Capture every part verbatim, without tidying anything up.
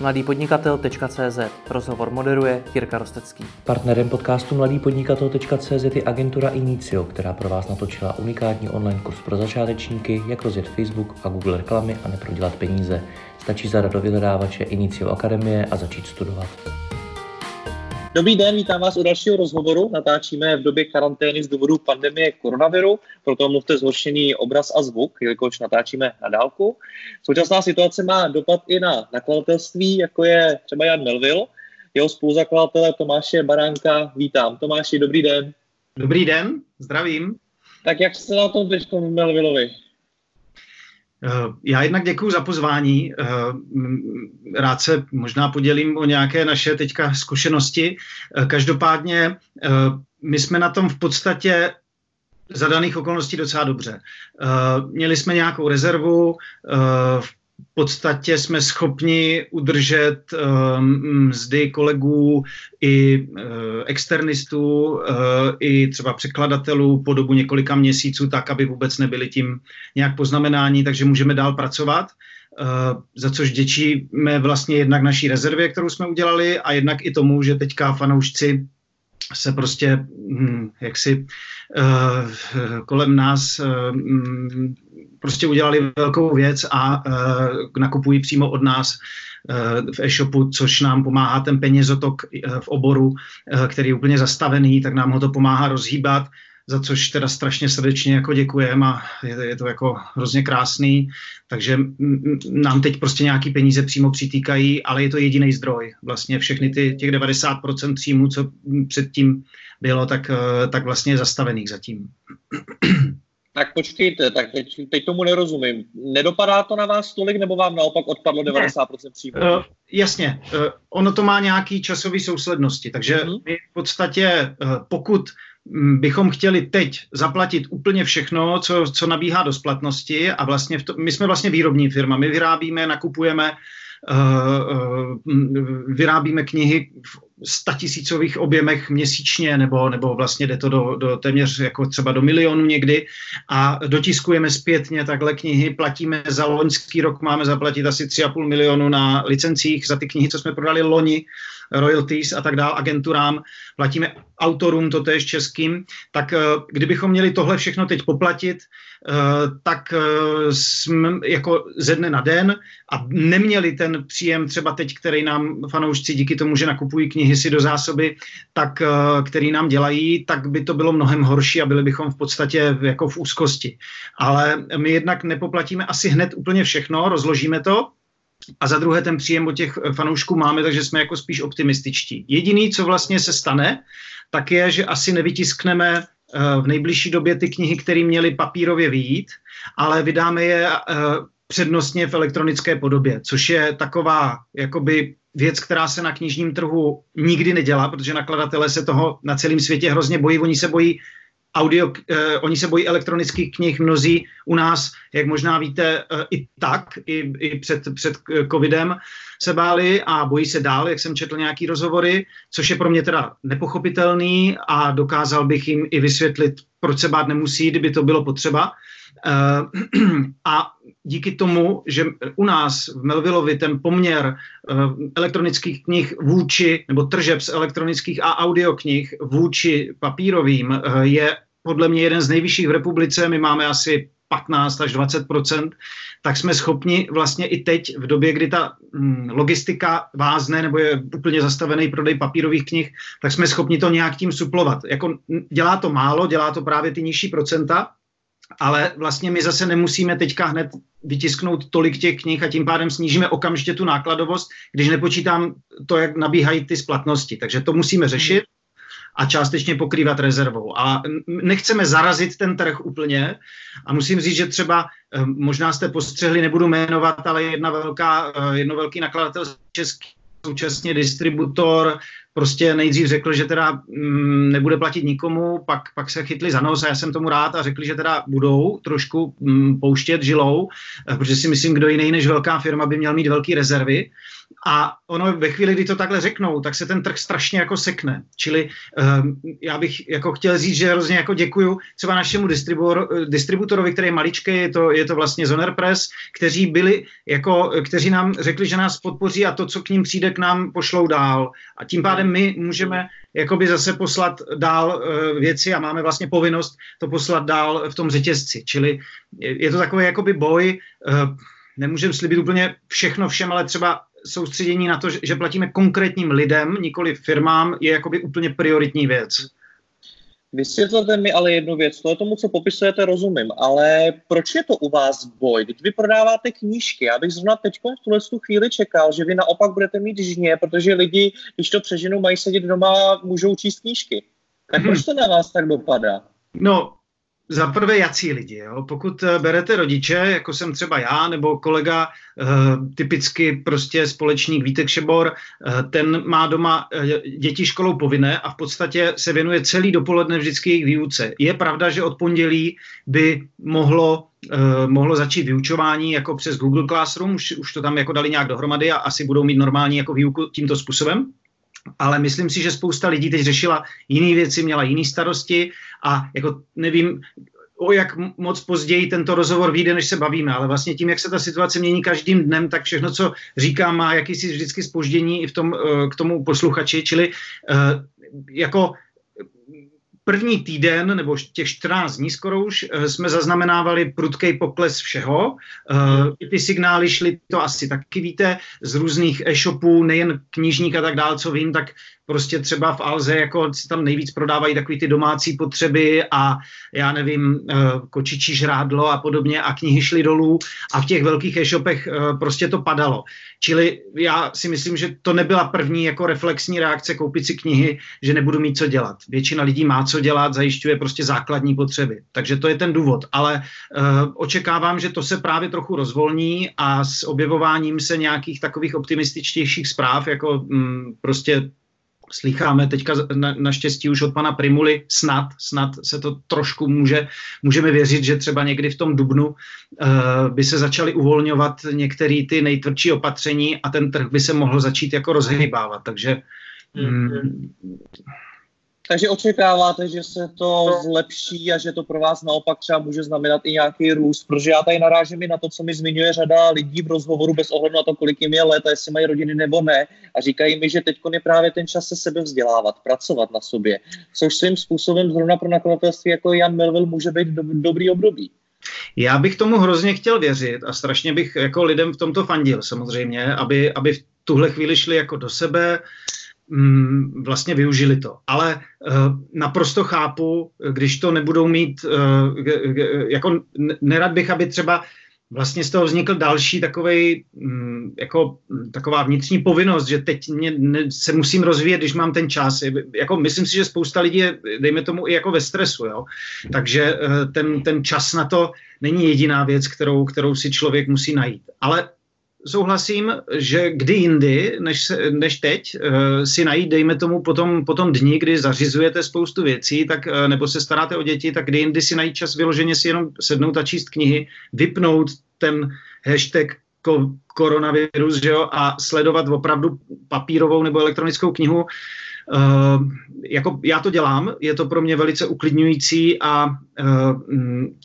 mladý podnikatel tečka cé zet. Rozhovor moderuje Jirka Rostecký. Partnerem podcastu mladý podnikatel tečka cé zet je agentura Iniciio, která pro vás natočila unikátní online kurz pro začátečníky, jak rozjet Facebook a Google reklamy a neprodělat peníze. Stačí zadat do vyhledávače Iniciio Akademie a začít studovat. Dobrý den, vítám vás u dalšího rozhovoru. Natáčíme v době karantény z důvodu pandemie koronaviru, proto mluvte zhoršený obraz a zvuk, jelikož natáčíme na dálku. Současná situace má dopad i na nakladatelství, jako je třeba Jan Melvil. Jeho spoluzakladatele Tomáše Baránka vítám. Tomáši, dobrý den. Dobrý den, zdravím. Tak jak jste na tom teď Melvilovi? Já jednak děkuju za pozvání. Rád se možná podělím o nějaké naše teďka zkušenosti. Každopádně my jsme na tom v podstatě za daných okolností docela dobře. Měli jsme nějakou rezervu, v podstatě jsme schopni udržet mzdy kolegů i externistů, i třeba překladatelů po dobu několika měsíců tak, aby vůbec nebyli tím nějak poznamenáni, takže můžeme dál pracovat, za což děčíme vlastně jednak naší rezervě, kterou jsme udělali, a jednak i tomu, že teďka fanoušci se prostě jaksi kolem nás prostě udělali velkou věc a e, nakupují přímo od nás e, v e-shopu, což nám pomáhá ten penězotok e, v oboru, e, který je úplně zastavený, tak nám ho to pomáhá rozhýbat, za což teda strašně srdečně jako děkujeme a je, je to jako hrozně krásný. Takže m, m, nám teď prostě nějaký peníze přímo přitýkají, ale je to jediný zdroj. Vlastně všechny ty, těch devadesát procent příjmů, co předtím bylo, tak, e, tak vlastně je zastavených zatím. Tak počkejte, tak teď, teď tomu nerozumím. Nedopadá to na vás tolik, nebo vám naopak odpadlo devadesát procent příjmu? Uh, jasně, uh, ono to má nějaký časový souslednosti, takže uh-huh. my v podstatě, uh, pokud bychom chtěli teď zaplatit úplně všechno, co, co nabíhá do splatnosti, a vlastně v to, my jsme vlastně výrobní firma, my vyrábíme, nakupujeme, Uh, uh, vyrábíme knihy v statisícových objemech měsíčně, nebo, nebo vlastně jde to do, do téměř jako třeba do milionu někdy, a dotiskujeme zpětně takhle knihy, platíme za loňský rok, máme zaplatit asi tři a půl milionu na licencích za ty knihy, co jsme prodali loni, royalties a tak dál, agenturám, platíme autorům totéž českým, tak uh, kdybychom měli tohle všechno teď poplatit, uh, tak uh, jsme jako ze dne na den a neměli ten příjem třeba teď, který nám fanoušci díky tomu, že nakupují knihy si do zásoby, tak uh, který nám dělají, tak by to bylo mnohem horší a byli bychom v podstatě jako v úzkosti. Ale my jednak nepoplatíme asi hned úplně všechno, rozložíme to. A za druhé ten příjem od těch fanoušků máme, takže jsme jako spíš optimističtí. Jediný, co vlastně se stane, tak je, že asi nevytiskneme uh, v nejbližší době ty knihy, které měly papírově vyjít, ale vydáme je uh, přednostně v elektronické podobě, což je taková jakoby věc, která se na knižním trhu nikdy nedělá, protože nakladatelé se toho na celém světě hrozně bojí, oni se bojí audio, eh, oni se bojí elektronických knih, mnozí u nás, jak možná víte, eh, i tak, i, i před, před covidem se báli a bojí se dál, jak jsem četl nějaký rozhovory, což je pro mě teda nepochopitelný a dokázal bych jim i vysvětlit, proč se bát nemusí, kdyby to bylo potřeba. A díky tomu, že u nás v Melvilovi ten poměr elektronických knih vůči, nebo tržeb z elektronických a audioknih vůči papírovým je podle mě jeden z nejvyšších v republice, my máme asi patnáct až dvacet procent, tak jsme schopni vlastně i teď v době, kdy ta logistika vázne nebo je úplně zastavený prodej papírových knih, tak jsme schopni to nějak tím suplovat. Jako dělá to málo, dělá to právě ty nižší procenta, ale vlastně my zase nemusíme teďka hned vytisknout tolik těch knih a tím pádem snížíme okamžitě tu nákladovost, když nepočítám to, jak nabíhají ty splatnosti. Takže to musíme řešit a částečně pokrývat rezervou. A nechceme zarazit ten trh úplně. A musím říct, že třeba možná jste postřehli, nebudu jmenovat, ale jedna velká, jedno velký nakladatel český, současně distributor, prostě nejdřív řekl, že teda mm, nebude platit nikomu, pak, pak se chytli za nos a já jsem tomu rád a řekli, že teda budou trošku mm, pouštět žilou, protože si myslím, kdo jiný než velká firma by měl mít velké rezervy A ono ve chvíli, kdy to takhle řeknou, tak se ten trh strašně jako sekne. Čili um, já bych jako chtěl říct, že hrozně jako děkuju třeba našemu distributorovi, který je maličký, je to, je to vlastně Zoner Press, kteří byli jako, kteří nám řekli, že nás podpoří a to, co k ním přijde, k nám pošlou dál. A tím pádem my můžeme jakoby zase poslat dál uh, věci a máme vlastně povinnost to poslat dál v tom řetězci. Čili je, je to takový jakoby boj, uh, nemůžem slibit úplně všechno všem, ale třeba soustředění na to, že platíme konkrétním lidem, nikoli firmám, je jakoby úplně prioritní věc. Vysvětlete mi ale jednu věc. To je tomu, co popisujete, rozumím, ale proč je to u vás boj? Když vy prodáváte knížky, já bych zrovna teď v tuhle chvíli čekal, že vy naopak budete mít žně, protože lidi, když to přeženu, mají sedět doma a můžou číst knížky. Tak hmm. proč to na vás tak dopadá? No, za prvé jací lidi, jo? Pokud berete rodiče, jako jsem třeba já, nebo kolega, eh, typicky prostě společník Vítek Šebor, eh, ten má doma eh, děti školou povinné a v podstatě se věnuje celý dopoledne vždycky jejich výuce. Je pravda, že od pondělí by mohlo Uh, mohlo začít vyučování jako přes Google Classroom, už, už to tam jako dali nějak dohromady a asi budou mít normální jako výuku tímto způsobem. Ale myslím si, že spousta lidí teď řešila jiné věci, měla jiné starosti a jako nevím, o jak moc později tento rozhovor vyjde, než se bavíme, ale vlastně tím, jak se ta situace mění každým dnem, tak všechno, co říkám, má jakýsi vždycky zpoždění i v tom, uh, k tomu posluchači, čili uh, jako první týden, nebo těch čtrnáct dní skoro už, jsme zaznamenávali prudký pokles všeho. E, ty signály šly, to asi taky víte, z různých e-shopů, nejen knižník a tak dál, co vím, tak prostě třeba v Alze jako tam nejvíc prodávají takový ty domácí potřeby a já nevím, kočičí žrádlo a podobně a knihy šly dolů a v těch velkých e-shopech prostě to padalo. Čili já si myslím, že to nebyla první jako reflexní reakce koupit si knihy, že nebudu mít co dělat. Většina lidí má co dělat, zajišťuje prostě základní potřeby. Takže to je ten důvod, ale uh, očekávám, že to se právě trochu rozvolní a s objevováním se nějakých takových optimističtějších zpráv, jako mm, prostě slýcháme teďka na, naštěstí už od pana Primuly, snad, snad se to trošku může, můžeme věřit, že třeba někdy v tom dubnu uh, by se začaly uvolňovat některé ty nejtvrdší opatření a ten trh by se mohl začít jako rozhýbávat, takže mm, takže očekáváte, že se to zlepší a že to pro vás naopak třeba může znamenat i nějaký růst, protože já tady narážím i na to, co mi zmiňuje řada lidí v rozhovoru bez ohledu na to, kolik jim je let a jestli mají rodiny nebo ne a říkají mi, že teď je právě ten čas se sebe vzdělávat, pracovat na sobě, což svým způsobem zrovna pro nakladatelství jako Jan Melvil může být do, dobrý období. Já bych tomu hrozně chtěl věřit a strašně bych jako lidem v tomto fandil samozřejmě, aby, aby v tuhle chvíli šli jako do sebe, vlastně využili to. Ale uh, naprosto chápu, když to nebudou mít, uh, g- g- jako nerad bych, aby třeba vlastně z toho vznikl další takovej, um, jako taková vnitřní povinnost, že teď mě, ne, se musím rozvíjet, když mám ten čas. Jako, myslím si, že spousta lidí je, dejme tomu, i jako ve stresu. Jo? Takže uh, ten, ten čas na to není jediná věc, kterou, kterou si člověk musí najít. Ale souhlasím, že kdy jindy, než, než teď, si najít, dejme tomu, potom, potom dní, kdy zařizujete spoustu věcí, tak, nebo se staráte o děti, tak kdy jindy si najít čas vyloženě si jenom sednout a číst knihy, vypnout ten hashtag ko- koronavirus, že jo, a sledovat opravdu papírovou nebo elektronickou knihu. Uh, jako já to dělám, je to pro mě velice uklidňující a uh,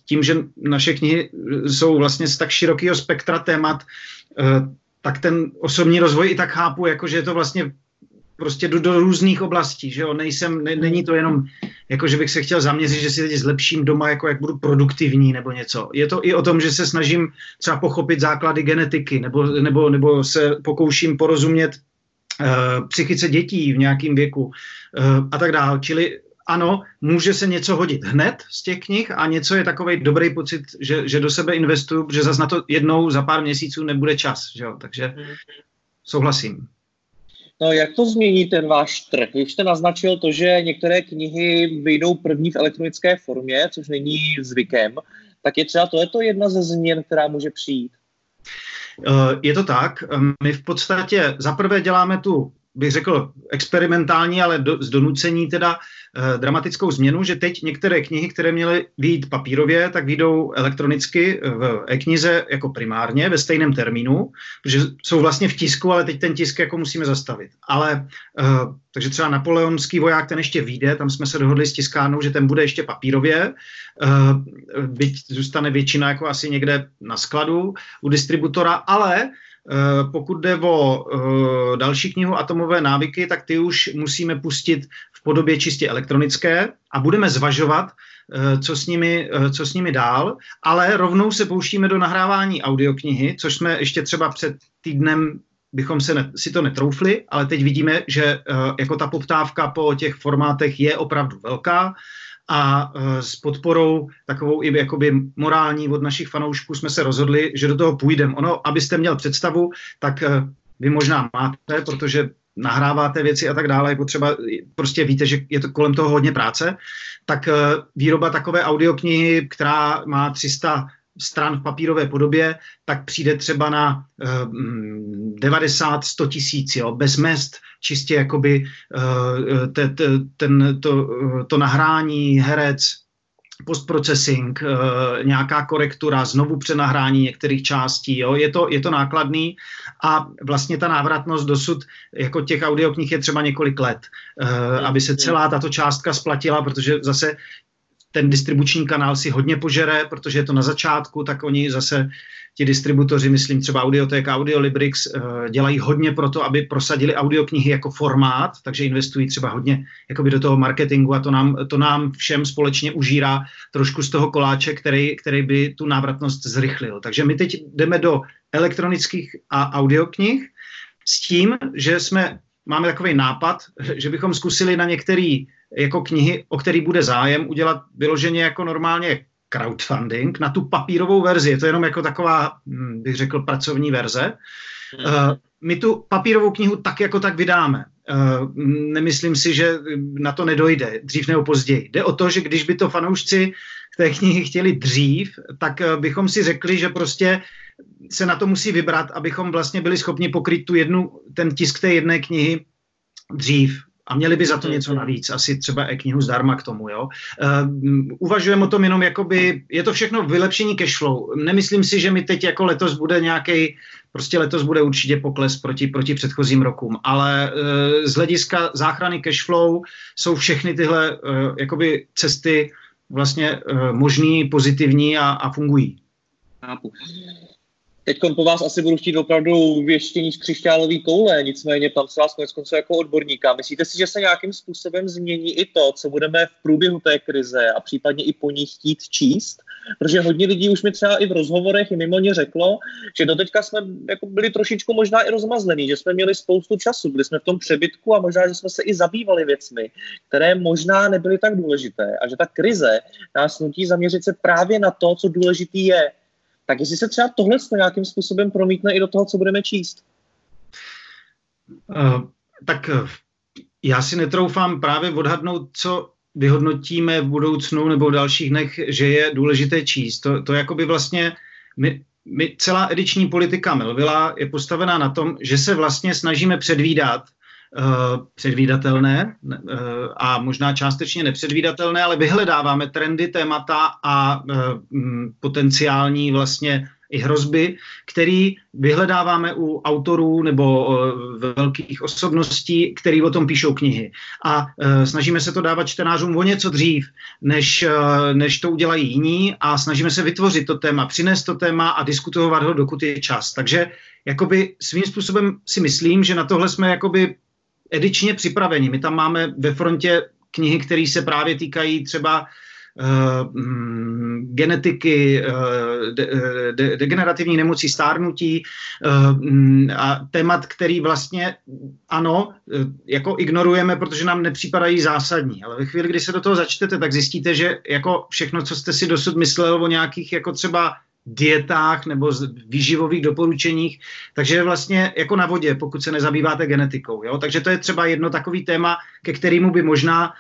tím, že naše knihy jsou vlastně z tak širokého spektra témat, uh, tak ten osobní rozvoj i tak chápu, jako že je to vlastně prostě do, do různých oblastí, že jo, nejsem, ne, není to jenom, jako že bych se chtěl zaměřit, že si teď zlepším doma, jako jak budu produktivní nebo něco. Je to i o tom, že se snažím třeba pochopit základy genetiky nebo, nebo, nebo se pokouším porozumět psychice dětí v nějakém věku a tak dál. Čili ano, může se něco hodit hned z těch knih a něco je takovej dobrý pocit, že, že do sebe investuju, že zas na to jednou za pár měsíců nebude čas. Že jo? Takže souhlasím. No, jak to změní ten váš trh? Vy jste naznačil to, že některé knihy vyjdou první v elektronické formě, což není zvykem, tak je třeba tohleto jedna ze změn, která může přijít. Je to tak, my v podstatě zaprvé děláme tu bych řekl, experimentální, ale do, z donucení teda eh, dramatickou změnu, že teď některé knihy, které měly vyjít papírově, tak vyjdou elektronicky v e-knize jako primárně ve stejném termínu, protože jsou vlastně v tisku, ale teď ten tisk jako musíme zastavit. Ale eh, takže třeba Napoleonský voják, ten ještě vyjde, tam jsme se dohodli s tiskárnou, že ten bude ještě papírově, eh, byť zůstane většina jako asi někde na skladu u distributora, ale pokud jde o uh, další knihu Atomové návyky, tak ty už musíme pustit v podobě čistě elektronické a budeme zvažovat, uh, co s nimi, uh, co s nimi dál, ale rovnou se pouštíme do nahrávání audioknihy, což jsme ještě třeba před týdnem bychom se ne, si to netroufli, ale teď vidíme, že uh, jako ta poptávka po těch formátech je opravdu velká. A e, s podporou takovou i jakoby morální od našich fanoušků jsme se rozhodli, že do toho půjdeme. Ono, abyste měl představu, tak e, vy možná máte, protože nahráváte věci a tak dále, jako třeba prostě víte, že je to kolem toho hodně práce, tak e, výroba takové audioknihy, která má tři sta stran v papírové podobě, tak přijde třeba na e, devadesát až sto tisíc, jo, bez mezd, čistě jakoby uh, te, te, ten, to, to nahrání, herec, postprocessing, uh, nějaká korektura, znovu přenahrání některých částí, jo. Je to, je to nákladný a vlastně ta návratnost dosud jako těch audioknih je třeba několik let, uh, aby se celá tato částka splatila, protože zase ten distribuční kanál si hodně požere, protože je to na začátku, tak oni zase, ti distributoři, myslím třeba Audiotek, Audio Librix, dělají hodně pro to, aby prosadili audioknihy jako formát, takže investují třeba hodně jakoby do toho marketingu a to nám, to nám všem společně užírá trošku z toho koláče, který, který by tu návratnost zrychlil. Takže my teď jdeme do elektronických a audioknih s tím, že jsme, máme takový nápad, že bychom zkusili na některé jako knihy, o který bude zájem, udělat vyloženě jako normálně crowdfunding na tu papírovou verzi. Je to jenom jako taková, bych řekl, pracovní verze. Uh, my tu papírovou knihu tak jako tak vydáme. Uh, nemyslím si, že na to nedojde, dřív nebo později. Jde o to, že když by to fanoušci té knihy chtěli dřív, tak bychom si řekli, že prostě se na to musí vybrat, abychom vlastně byli schopni pokryt tu jednu, ten tisk té jedné knihy dřív. A měli by za to něco navíc, asi třeba e-knihu zdarma k tomu, jo. Uh, uvažujeme o tom jenom jakoby, je to všechno vylepšení cashflow. Nemyslím si, že mi teď jako letos bude nějaký, prostě letos bude určitě pokles proti, proti předchozím rokům, ale uh, z hlediska záchrany cashflow jsou všechny tyhle uh, jakoby cesty vlastně uh, možný, pozitivní a, a fungují. Chápu. Teď po vás asi budu chtít opravdu věštění z křišťálové koule, nicméně tam se vás konec konců jako odborníka. Myslíte si, že se nějakým způsobem změní i to, co budeme v průběhu té krize a případně i po ní chtít číst? Protože hodně lidí už mi třeba i v rozhovorech i mimo ně řeklo, že doteďka jsme jako byli trošičku možná i rozmazlení, že jsme měli spoustu času, byli jsme v tom přebytku a možná, že jsme se i zabývali věcmi, které možná nebyly tak důležité a že ta krize nás nutí zaměřit se právě na to, co důležitý je. Tak jestli se třeba tohle nějakým způsobem promítne i do toho, co budeme číst? Uh, tak já si netroufám právě odhadnout, co vyhodnotíme v budoucnu nebo v dalších dnech, že je důležité číst. To, to jakoby vlastně, my, my, celá ediční politika Melvila je postavená na tom, že se vlastně snažíme předvídat, Uh, předvídatelné uh, a možná částečně nepředvídatelné, ale vyhledáváme trendy, témata a uh, m, potenciální vlastně i hrozby, který vyhledáváme u autorů nebo uh, velkých osobností, který o tom píšou knihy. A uh, snažíme se to dávat čtenářům o něco dřív, než, uh, než to udělají jiní a snažíme se vytvořit to téma, přinést to téma a diskutovat ho, dokud je čas. Takže jakoby svým způsobem si myslím, že na tohle jsme jakoby edičně připraveni. My tam máme ve frontě knihy, které se právě týkají třeba uh, mm, genetiky, uh, de, de, degenerativní nemocí, stárnutí uh, mm, a témat, který vlastně, ano, jako ignorujeme, protože nám nepřipadají zásadní. Ale ve chvíli, kdy se do toho začtete, tak zjistíte, že jako všechno, co jste si dosud myslel o nějakých jako třeba dietách nebo výživových doporučeních, takže vlastně jako na vodě, pokud se nezabýváte genetikou. Jo? Takže to je třeba jedno takový téma, ke kterému by možná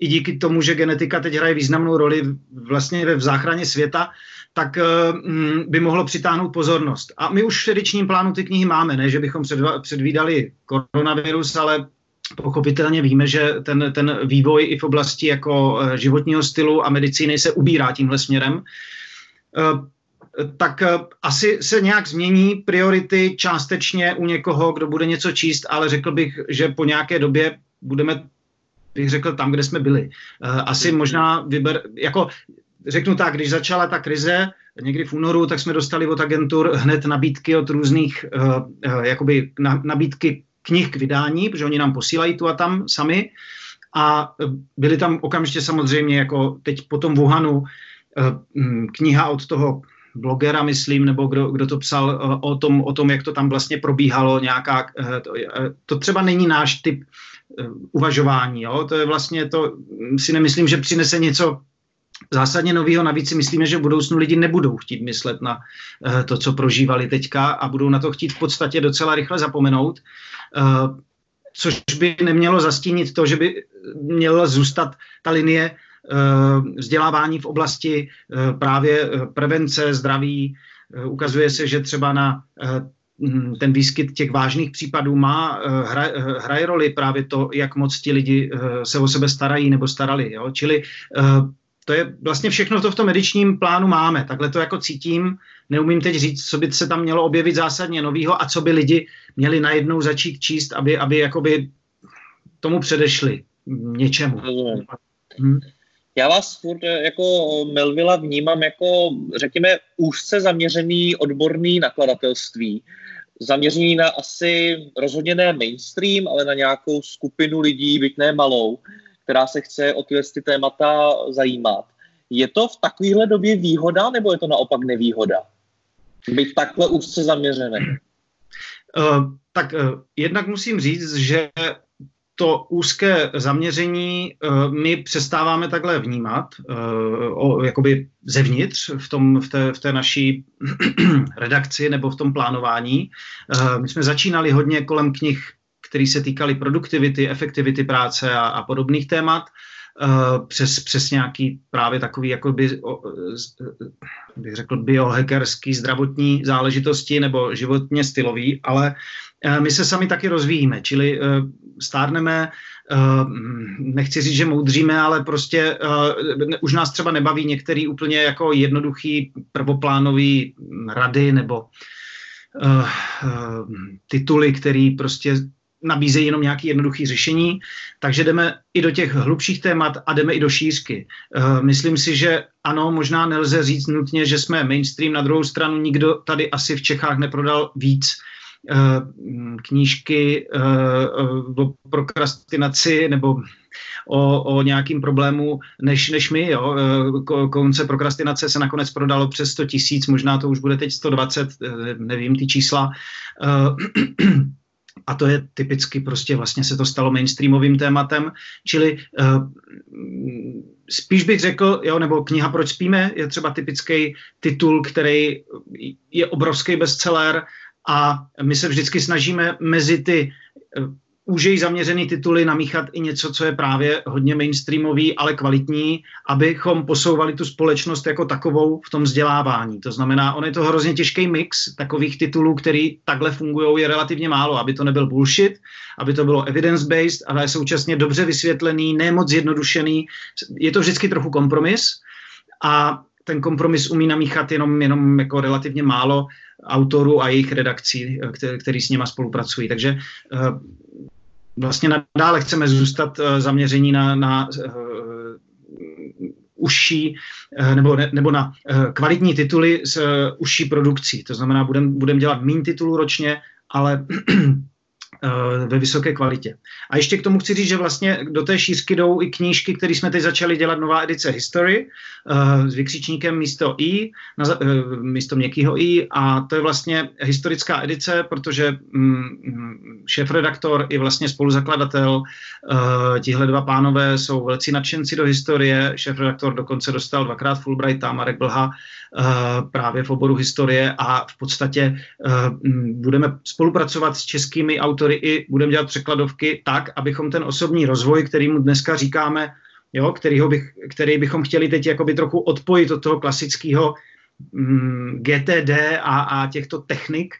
i díky tomu, že genetika teď hraje významnou roli vlastně ve záchraně světa, tak mm, by mohlo přitáhnout pozornost. A my už v šedičním plánu ty knihy máme, ne, že bychom předva, předvídali koronavirus, ale pochopitelně víme, že ten, ten vývoj i v oblasti jako životního stylu a medicíny se ubírá tímhle směrem. Tak asi se nějak změní priority částečně u někoho, kdo bude něco číst, ale řekl bych, že po nějaké době budeme, bych řekl, tam, kde jsme byli. Asi možná vyber, jako řeknu tak, když začala ta krize, někdy v únoru, tak jsme dostali od agentur hned nabídky od různých, jakoby nabídky knih k vydání, protože oni nám posílají tu a tam sami. A byly tam okamžitě samozřejmě, jako teď po tom Wuhanu, kniha od toho blogera, myslím, nebo kdo, kdo to psal o tom, o tom, jak to tam vlastně probíhalo nějaká, to, to třeba není náš typ uvažování, jo? To je vlastně to, si nemyslím, že přinese něco zásadně novýho, navíc si myslíme, že v budoucnu lidi nebudou chtít myslet na to, co prožívali teďka a budou na to chtít v podstatě docela rychle zapomenout, což by nemělo zastínit to, že by měla zůstat ta linie vzdělávání v oblasti právě prevence, zdraví. Ukazuje se, že třeba na ten výskyt těch vážných případů má, hra, hraje roli právě to, jak moc ti lidi se o sebe starají nebo starali. Jo? Čili to je vlastně všechno, to v tom edičním plánu máme. Takhle to jako cítím, neumím teď říct, co by se tam mělo objevit zásadně novýho a co by lidi měli najednou začít číst, aby, aby jakoby tomu předešli něčemu. Hmm. Já vás furt jako Melvila vnímám jako, řekněme, úzce zaměřený odborný nakladatelství. Zaměřený na asi rozhodně ne mainstream, ale na nějakou skupinu lidí, byť ne malou, která se chce o tyhle ty témata zajímat. Je to v takovéhle době výhoda, nebo je to naopak nevýhoda? Být takhle úzce zaměřený. Uh, tak uh, jednak musím říct, že to úzké zaměření uh, my přestáváme takhle vnímat, uh, o, jakoby zevnitř v, tom, v, té, v té naší redakci nebo v tom plánování. Uh, my jsme začínali hodně kolem knih, které se týkaly produktivity, efektivity práce a, a podobných témat, uh, přes, přes nějaký právě takový, jakoby, o, z, bych řekl, biohackerský, zdravotní záležitosti nebo životně stylový, ale uh, my se sami taky rozvíjíme, čili uh, stárneme, uh, nechci říct, že moudříme, ale prostě uh, ne, už nás třeba nebaví některý úplně jako jednoduchý prvoplánový rady nebo uh, uh, tituly, který prostě nabízejí jenom nějaké jednoduché řešení, takže jdeme i do těch hlubších témat a jdeme i do šířky. E, myslím si, že ano, možná nelze říct nutně, že jsme mainstream, na druhou stranu nikdo tady asi v Čechách neprodal víc e, knížky e, o prokrastinaci nebo o, o nějakým problému než, než my. Jo. E, konce prokrastinace se nakonec prodalo přes sto tisíc, možná to už bude teď sto dvacet, nevím, ty čísla. E, A to je typicky prostě vlastně se to stalo mainstreamovým tématem, čili uh, spíš bych řekl, jo, nebo kniha Proč spíme je třeba typický titul, který je obrovský bestseller a my se vždycky snažíme mezi ty uh, úžej zaměřený tituly namíchat i něco, co je právě hodně mainstreamový, ale kvalitní, abychom posouvali tu společnost jako takovou v tom vzdělávání. To znamená, on je to hrozně těžký mix takových titulů, který takhle fungují, je relativně málo, aby to nebyl bullshit, aby to bylo evidence-based, ale je současně dobře vysvětlený, nemoc zjednodušený. Je to vždycky trochu kompromis a ten kompromis umí namíchat jenom, jenom jako relativně málo autorů a jejich redakcí, který s nima spolupracují. Takže vlastně nadále chceme zůstat zaměření na, na uh, užší, uh, nebo, ne, nebo na uh, kvalitní tituly s uh, užší produkcí. To znamená, budeme budem dělat méně titulů ročně, ale uh, ve vysoké kvalitě. A ještě k tomu chci říct, že vlastně do té šířky jdou i knížky, které jsme teď začali dělat, nová edice History, uh, s vykřičníkem místo I, na, uh, místo měkkýho I, a to je vlastně historická edice, protože mm, šéfredaktor i vlastně spoluzakladatel, uh, tihle dva pánové jsou velcí nadšenci do historie, šéfredaktor dokonce dostal dvakrát Fulbrighta, Marek Blaha, uh, právě v oboru historie a v podstatě uh, budeme spolupracovat s českými autory i budeme dělat překladovky tak, abychom ten osobní rozvoj, kterýmu dneska říkáme jo, kterýho bych, který bychom chtěli teď jakoby trochu odpojit od toho klasického mm, G T D a, a těchto technik,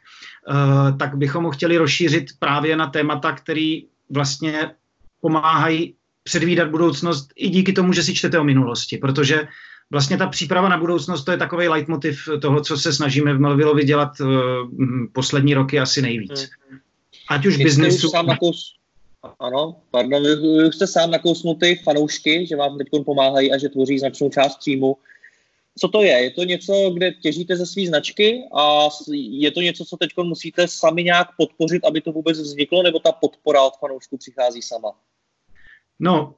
uh, tak bychom ho chtěli rozšířit právě na témata, které vlastně pomáhají předvídat budoucnost i díky tomu, že si čtete o minulosti, protože vlastně ta příprava na budoucnost, to je takovej leitmotiv toho, co se snažíme v Melvilovi dělat uh, poslední roky asi nejvíc. Ať už biznesu... Ano, pardon, vy jste sám nakousnutý fanoušky, že vám teď pomáhají a že tvoří značnou část týmu. Co to je? Je to něco, kde těžíte ze své značky a je to něco, co teď musíte sami nějak podpořit, aby to vůbec vzniklo, nebo ta podpora od fanoušků přichází sama? No,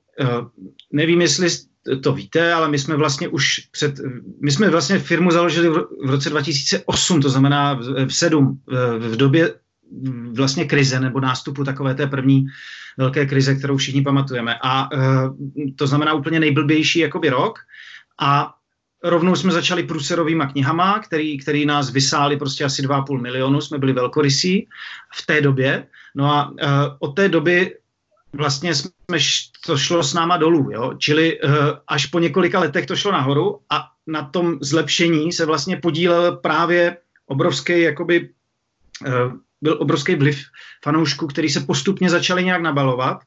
nevím, jestli to víte, ale my jsme vlastně už před, my jsme vlastně firmu založili v roce dva tisíce osm, to znamená v sedm, v době vlastně krize nebo nástupu takové té první velké krize, kterou všichni pamatujeme. A e, to znamená úplně nejblbější jakoby rok. A rovnou jsme začali průserovýma knihama, který, který nás vysáli prostě asi dva a půl milionu. Jsme byli velkorysí v té době. No a e, od té doby vlastně jsme, to šlo s náma dolů. Jo? Čili e, až po několika letech to šlo nahoru a na tom zlepšení se vlastně podílel právě obrovský jakoby e, byl obrovský vliv fanoušků, který se postupně začali nějak nabalovat.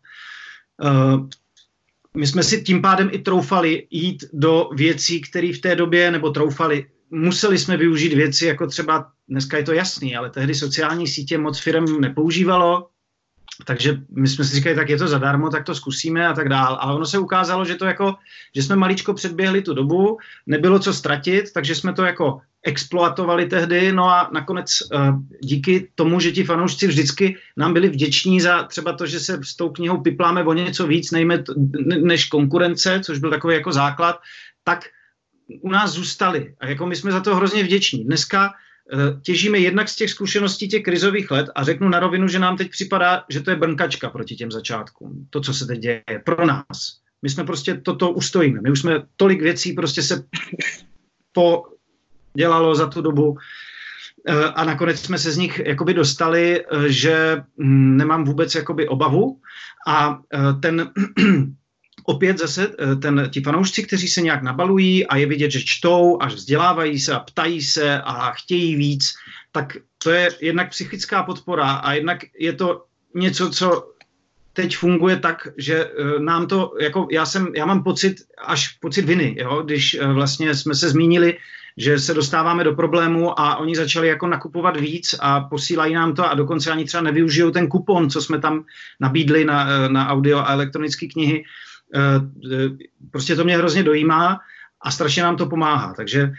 My jsme si tím pádem i troufali jít do věcí, které v té době, nebo troufali, museli jsme využít věci, jako třeba, dneska je to jasný, ale tehdy sociální sítě moc firem nepoužívalo, takže my jsme si říkali, tak je to zadarmo, tak to zkusíme a tak dál. Ale ono se ukázalo, že to jako, že jsme maličko předběhli tu dobu, nebylo co ztratit, takže jsme to jako exploatovali tehdy, no a nakonec díky tomu, že ti fanoušci vždycky nám byli vděční za třeba to, že se s tou knihou pipláme o něco víc nejme než konkurence, což byl takový jako základ, tak u nás zůstali. A jako my jsme za to hrozně vděční. Dneska těžíme jednak z těch zkušeností těch krizových let a řeknu na rovinu, že nám teď připadá, že to je brnkačka proti těm začátkům. To, co se teď děje pro nás. My jsme prostě toto ustojíme. My už jsme tolik věcí prostě se po dělalo za tu dobu a nakonec jsme se z nich jakoby dostali, že nemám vůbec jakoby obavu a ten opět zase ten, ti fanoušci, kteří se nějak nabalují a je vidět, že čtou a vzdělávají se a ptají se a chtějí víc, tak to je jednak psychická podpora a jednak je to něco, co teď funguje tak, že nám to, jako já jsem, já mám pocit, až pocit viny, jo, když vlastně jsme se zmínili, že se dostáváme do problému a oni začali jako nakupovat víc a posílají nám to a dokonce ani třeba nevyužijou ten kupon, co jsme tam nabídli na, na audio a elektronické knihy. Prostě to mě hrozně dojímá a strašně nám to pomáhá. Takže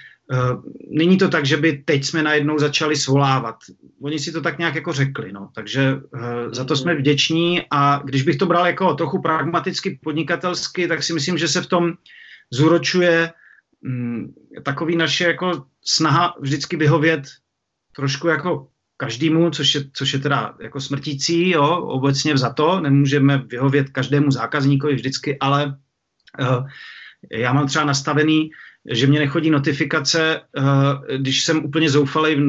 není to tak, že by teď jsme najednou začali svolávat. Oni si to tak nějak jako řekli, no. Takže za to jsme vděční a když bych to bral jako trochu pragmaticky, podnikatelsky, tak si myslím, že se v tom zúročuje takový naše jako snaha vždycky vyhovět trošku jako každému, což je, což je teda jako smrtící, jo, obecně vzato, nemůžeme vyhovět každému zákazníkovi vždycky, ale uh, já mám třeba nastavený, že mě nechodí notifikace, uh, když jsem úplně zoufalej,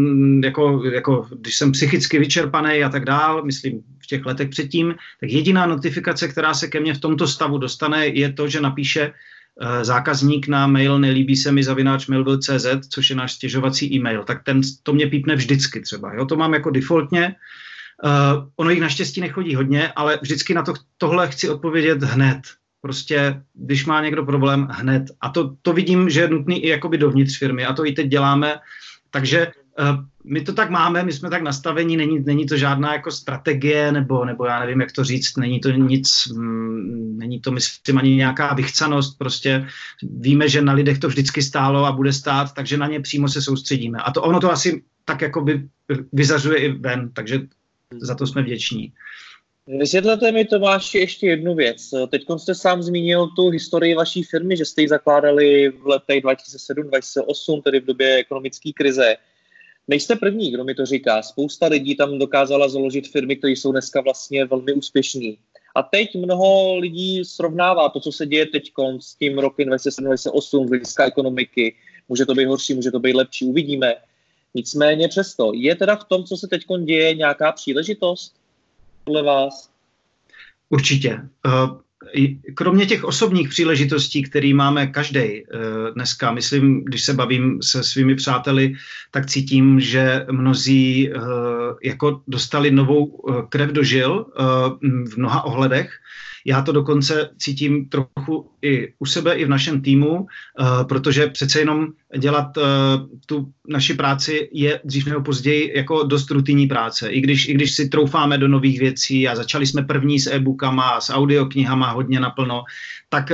jako, jako když jsem psychicky vyčerpaný a tak dál, myslím v těch letech předtím, tak jediná notifikace, která se ke mně v tomto stavu dostane, je to, že napíše zákazník na mail nelíbí se mi zavináč melvil tečka cz, což je náš stěžovací e-mail, tak ten, to mě pípne vždycky třeba. Jo? To mám jako defaultně. Uh, ono jich naštěstí nechodí hodně, ale vždycky na to, tohle chci odpovědět hned. Prostě, když má někdo problém, hned. A to, to vidím, že je nutný i jakoby dovnitř firmy a to i teď děláme. Takže uh, my to tak máme, my jsme tak nastaveni, není, není to žádná jako strategie, nebo, nebo já nevím, jak to říct, není to nic, mm, není to, myslím, ani nějaká vychcanost, prostě víme, že na lidech to vždycky stálo a bude stát, takže na ně přímo se soustředíme. A to ono to asi tak jako by vyzařuje i ven, takže za to jsme vděční. Vysvětlete mi, Tomáši, ještě jednu věc. Teď jste sám zmínil tu historii vaší firmy, že jste ji zakládali v letech dva tisíce sedm dva tisíce osm, tedy v době ekonomické krize. Nejste první, kdo mi to říká. Spousta lidí tam dokázala založit firmy, které jsou dneska vlastně velmi úspěšní. A teď mnoho lidí srovnává to, co se děje teď s tím roky dva tisíce sedm dva tisíce osm z hlediska ekonomiky. Může to být horší, může to být lepší, uvidíme. Nicméně přesto, je teda v tom, co se teď děje, nějaká příležitost podle vás? Určitě. Uh, kromě těch osobních příležitostí, které máme každej dneska, myslím, když se bavím se svými přáteli, tak cítím, že mnozí jako dostali novou krev do žil v mnoha ohledech. Já to dokonce cítím trochu i u sebe, i v našem týmu, protože přece jenom dělat tu naši práci je dřív nebo později jako dost rutinní práce. I když, i když si troufáme do nových věcí a začali jsme první s e-bookama, s audioknihama hodně naplno, tak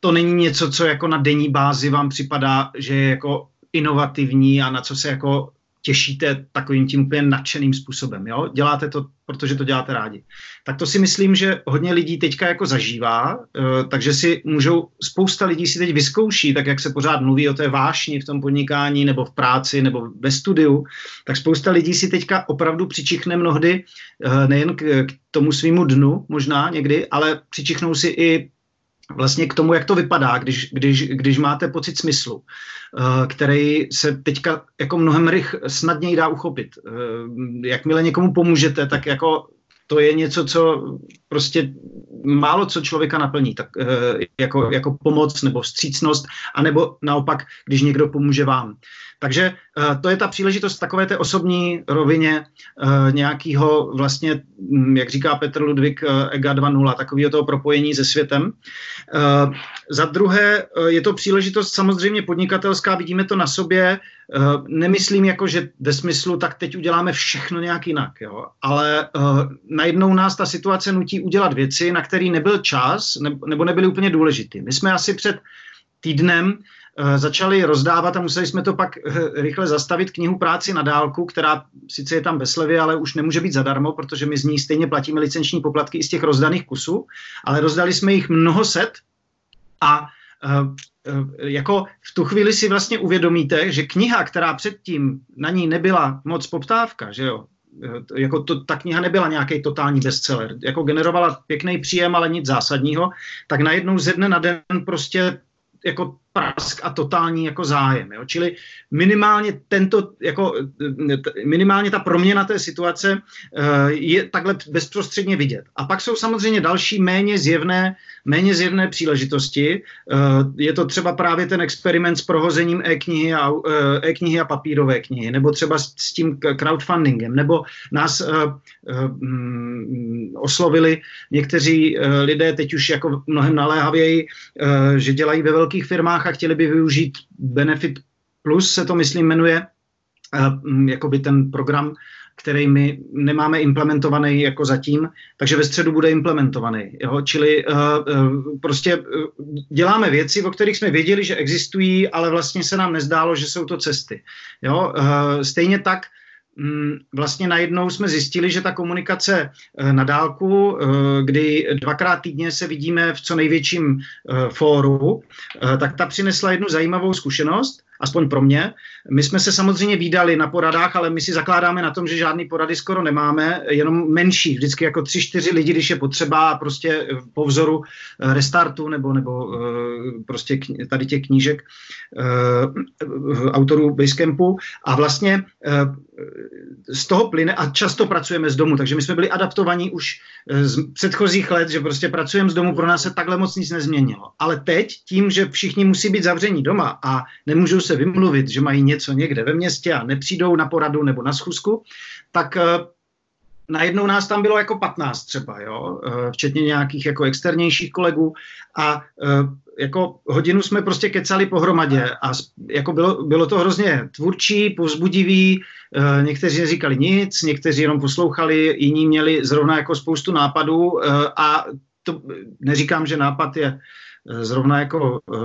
to není něco, co jako na denní bázi vám připadá, že je jako inovativní a na co se jako těšíte takovým tím úplně nadšeným způsobem. Jo? Děláte to, protože to děláte rádi. Tak to si myslím, že hodně lidí teďka jako zažívá, takže si můžou, spousta lidí si teď vyzkouší, tak jak se pořád mluví o té vášni v tom podnikání nebo v práci nebo ve studiu, tak spousta lidí si teďka opravdu přičichne mnohdy, nejen k tomu svýmu dnu možná někdy, ale přičichnou si i vlastně k tomu, jak to vypadá, když, když, když máte pocit smyslu, který se teďka jako mnohem rych snadněji dá uchopit. Jakmile někomu pomůžete, tak jako to je něco, co prostě málo co člověka naplní, tak jako, jako pomoc nebo vstřícnost, anebo naopak, když někdo pomůže vám. Takže to je ta příležitost takové té osobní rovině nějakého vlastně, jak říká Petr Ludvík, E G A dva tečka nula, takového toho propojení se světem. Za druhé je to příležitost samozřejmě podnikatelská, vidíme to na sobě, nemyslím jako, že ve smyslu, tak teď uděláme všechno nějak jinak, jo? Ale najednou nás ta situace nutí udělat věci, na které nebyl čas nebo nebyly úplně důležitý. My jsme asi před týdnem začali rozdávat a museli jsme to pak rychle zastavit knihu Práci na dálku, která sice je tam ve slevě, ale už nemůže být zadarmo, protože my z ní stejně platíme licenční poplatky i z těch rozdaných kusů, ale rozdali jsme jich mnoho set a jako v tu chvíli si vlastně uvědomíte, že kniha, která předtím na ní nebyla moc poptávka, že jo, jako to, ta kniha nebyla nějaký totální bestseller, jako generovala pěkný příjem, ale nic zásadního, tak najednou ze dne na den prostě jako prask a totální jako zájem. Jo? Čili minimálně, tento, jako, minimálně ta proměna té situace je takhle bezprostředně vidět. A pak jsou samozřejmě další méně zjevné, méně zjevné příležitosti. Je to třeba právě ten experiment s prohozením e-knihy a, e-knihy a papírové knihy, nebo třeba s tím crowdfundingem, nebo nás oslovili někteří lidé teď už jako mnohem naléhavěji, že dělají ve velkých firmách a chtěli by využít Benefit Plus, se to myslím jmenuje, jako by ten program, který my nemáme implementovaný jako zatím, takže ve středu bude implementovaný. Jo? Čili uh, prostě děláme věci, o kterých jsme věděli, že existují, ale vlastně se nám nezdálo, že jsou to cesty. Jo? Uh, stejně tak vlastně najednou jsme zjistili, že ta komunikace na dálku, kdy dvakrát týdně se vidíme v co největším fóru, tak ta přinesla jednu zajímavou zkušenost, aspoň pro mě. My jsme se samozřejmě vídali na poradách, ale my si zakládáme na tom, že žádný porady skoro nemáme, jenom menší, vždycky jako tři, čtyři lidi, když je potřeba, a prostě po vzoru Restartu nebo, nebo prostě tady těch knížek autorů Basecampu. A vlastně z toho plyne, a často pracujeme z domu, takže my jsme byli adaptovaní už z předchozích let, že prostě pracujeme z domu, pro nás se takhle moc nic nezměnilo. Ale teď tím, že všichni musí být zavření doma a nemůžou se vymluvit, že mají něco někde ve městě a nepřijdou na poradu nebo na schůzku, tak najednou nás tam bylo jako patnáct třeba, jo? Včetně nějakých jako externějších kolegů a jako hodinu jsme prostě kecali pohromadě a jako bylo, bylo to hrozně tvůrčí, povzbudivý, e, někteří neříkali nic, někteří jenom poslouchali, jiní měli zrovna jako spoustu nápadů e, a to neříkám, že nápad je zrovna jako e,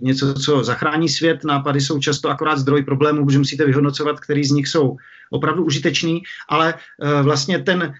něco, co zachrání svět, nápady jsou často akorát zdroj problémů, protože musíte vyhodnocovat, který z nich jsou opravdu užitečný, ale e, vlastně ten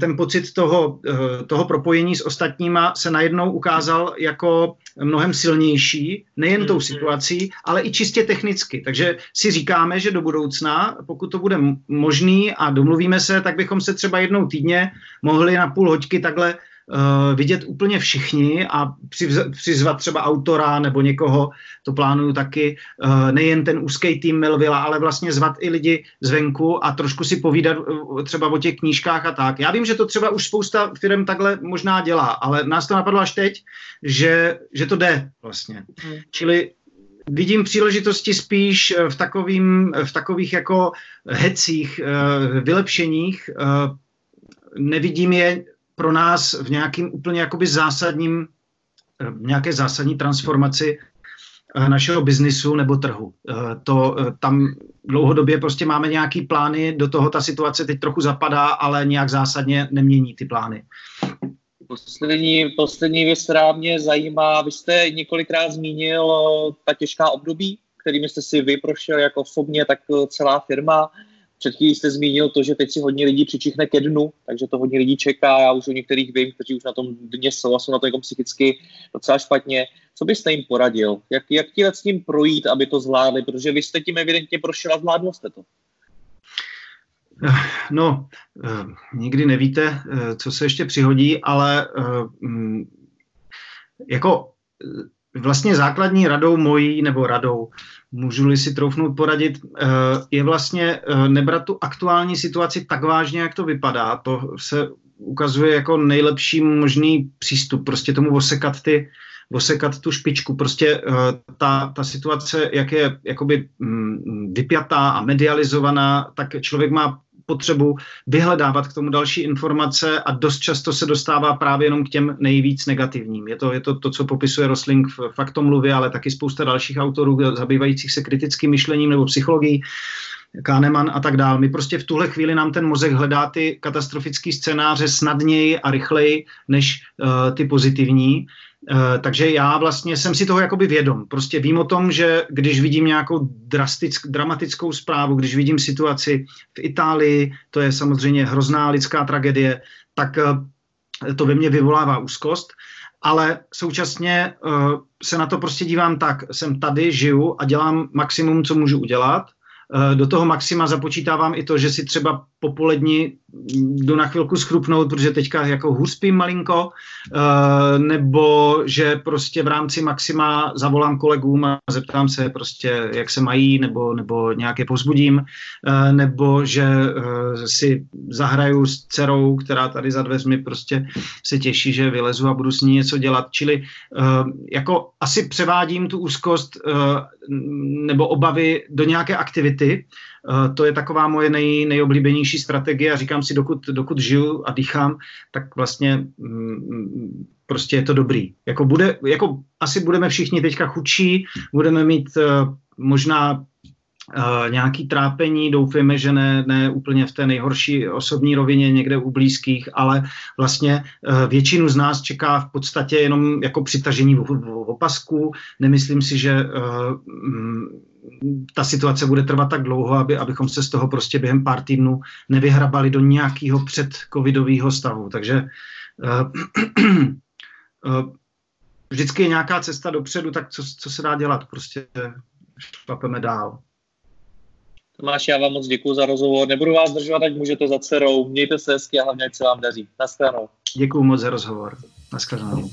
ten pocit toho, toho propojení s ostatníma se najednou ukázal jako mnohem silnější, nejen tou situací, ale i čistě technicky. Takže si říkáme, že do budoucna, pokud to bude možný a domluvíme se, tak bychom se třeba jednou týdně mohli na půl hoďky takhle uh, vidět úplně všichni a přivz- přizvat třeba autora nebo někoho, to plánuju taky, uh, nejen ten úzký tým Melvila, ale vlastně zvat i lidi zvenku a trošku si povídat uh, třeba o těch knížkách a tak. Já vím, že to třeba už spousta firm takhle možná dělá, ale nás to napadlo až teď, že, že to jde vlastně. Hmm. Čili vidím příležitosti spíš v, takovým, v takových jako hecích, vylepšeních. Nevidím je pro nás v nějakým úplně jakoby zásadním, nějaké zásadní transformaci našeho biznisu nebo trhu. To tam dlouhodobě prostě máme nějaký plány, do toho ta situace teď trochu zapadá, ale nějak zásadně nemění ty plány. Poslední, poslední věc, která mě zajímá, vy jste několikrát zmínil ta těžká období, kterými jste si vy prošel jak osobně, tak celá firma. Před chvílí jste zmínil to, že teď si hodně lidí přičichne ke dnu, takže to hodně lidí čeká, já už u některých vím, kteří už na tom dně jsou a jsou na to jako psychicky docela špatně. Co byste jim poradil? Jak, jak tíhle s tím projít, aby to zvládli? Protože vy jste tím evidentně prošel a zvládl jste to. No, nikdy nevíte, co se ještě přihodí, ale jako vlastně základní radou mojí, nebo radou, můžu-li si troufnout poradit, je vlastně nebrat tu aktuální situaci tak vážně, jak to vypadá. To se ukazuje jako nejlepší možný přístup, prostě tomu osekat ty osekat tu špičku. Prostě uh, ta, ta situace, jak je jakoby mm, vypjatá a medializovaná, tak člověk má potřebu vyhledávat k tomu další informace a dost často se dostává právě jenom k těm nejvíc negativním. Je to, je to, to co popisuje Rosling v Faktomluvě, ale taky spousta dalších autorů zabývajících se kritickým myšlením nebo psychologií, Kahneman a tak dál. My prostě v tuhle chvíli nám ten mozek hledá ty katastrofické scénáře snadněji a rychleji než uh, ty pozitivní. Uh, takže já vlastně jsem si toho jakoby vědom. Prostě vím o tom, že když vidím nějakou drastick, dramatickou zprávu, když vidím situaci v Itálii, to je samozřejmě hrozná lidská tragédie, tak uh, to ve mně vyvolává úzkost, ale současně uh, se na to prostě dívám tak, jsem tady, žiju a dělám maximum, co můžu udělat. Do toho maxima započítávám i to, že si třeba popolední jdu na chvilku schrupnout, protože teďka jako hůř spím malinko, nebo že prostě v rámci maxima zavolám kolegům a zeptám se prostě, jak se mají, nebo, nebo nějak je povzbudím, nebo že si zahraju s dcerou, která tady za dveřmi prostě se těší, že vylezu a budu s ní něco dělat. Čili jako asi převádím tu úzkost nebo obavy do nějaké aktivity. Uh, to je taková moje nej, nejoblíbenější strategie a říkám si, dokud, dokud žiju a dýchám, tak vlastně mm, prostě je to dobrý. Jako bude, jako asi budeme všichni teďka chudší, budeme mít uh, možná Uh, nějaký trápení, doufejme, že ne, ne úplně v té nejhorší osobní rovině někde u blízkých, ale vlastně uh, většinu z nás čeká v podstatě jenom jako přitažení v, v, v opasku. Nemyslím si, že uh, m, ta situace bude trvat tak dlouho, aby, abychom se z toho prostě během pár týdnů nevyhrabali do nějakého předcovidového stavu. Takže uh, uh, vždycky je nějaká cesta dopředu, tak co, co se dá dělat? Prostě šlapeme dál. Tomáš, já vám moc děkuju za rozhovor. Nebudu vás držovat, ať můžete za dcerou. Mějte se hezky a hlavně, ať se vám daří. Naschledanou. Děkuju moc za rozhovor. Naschledanou.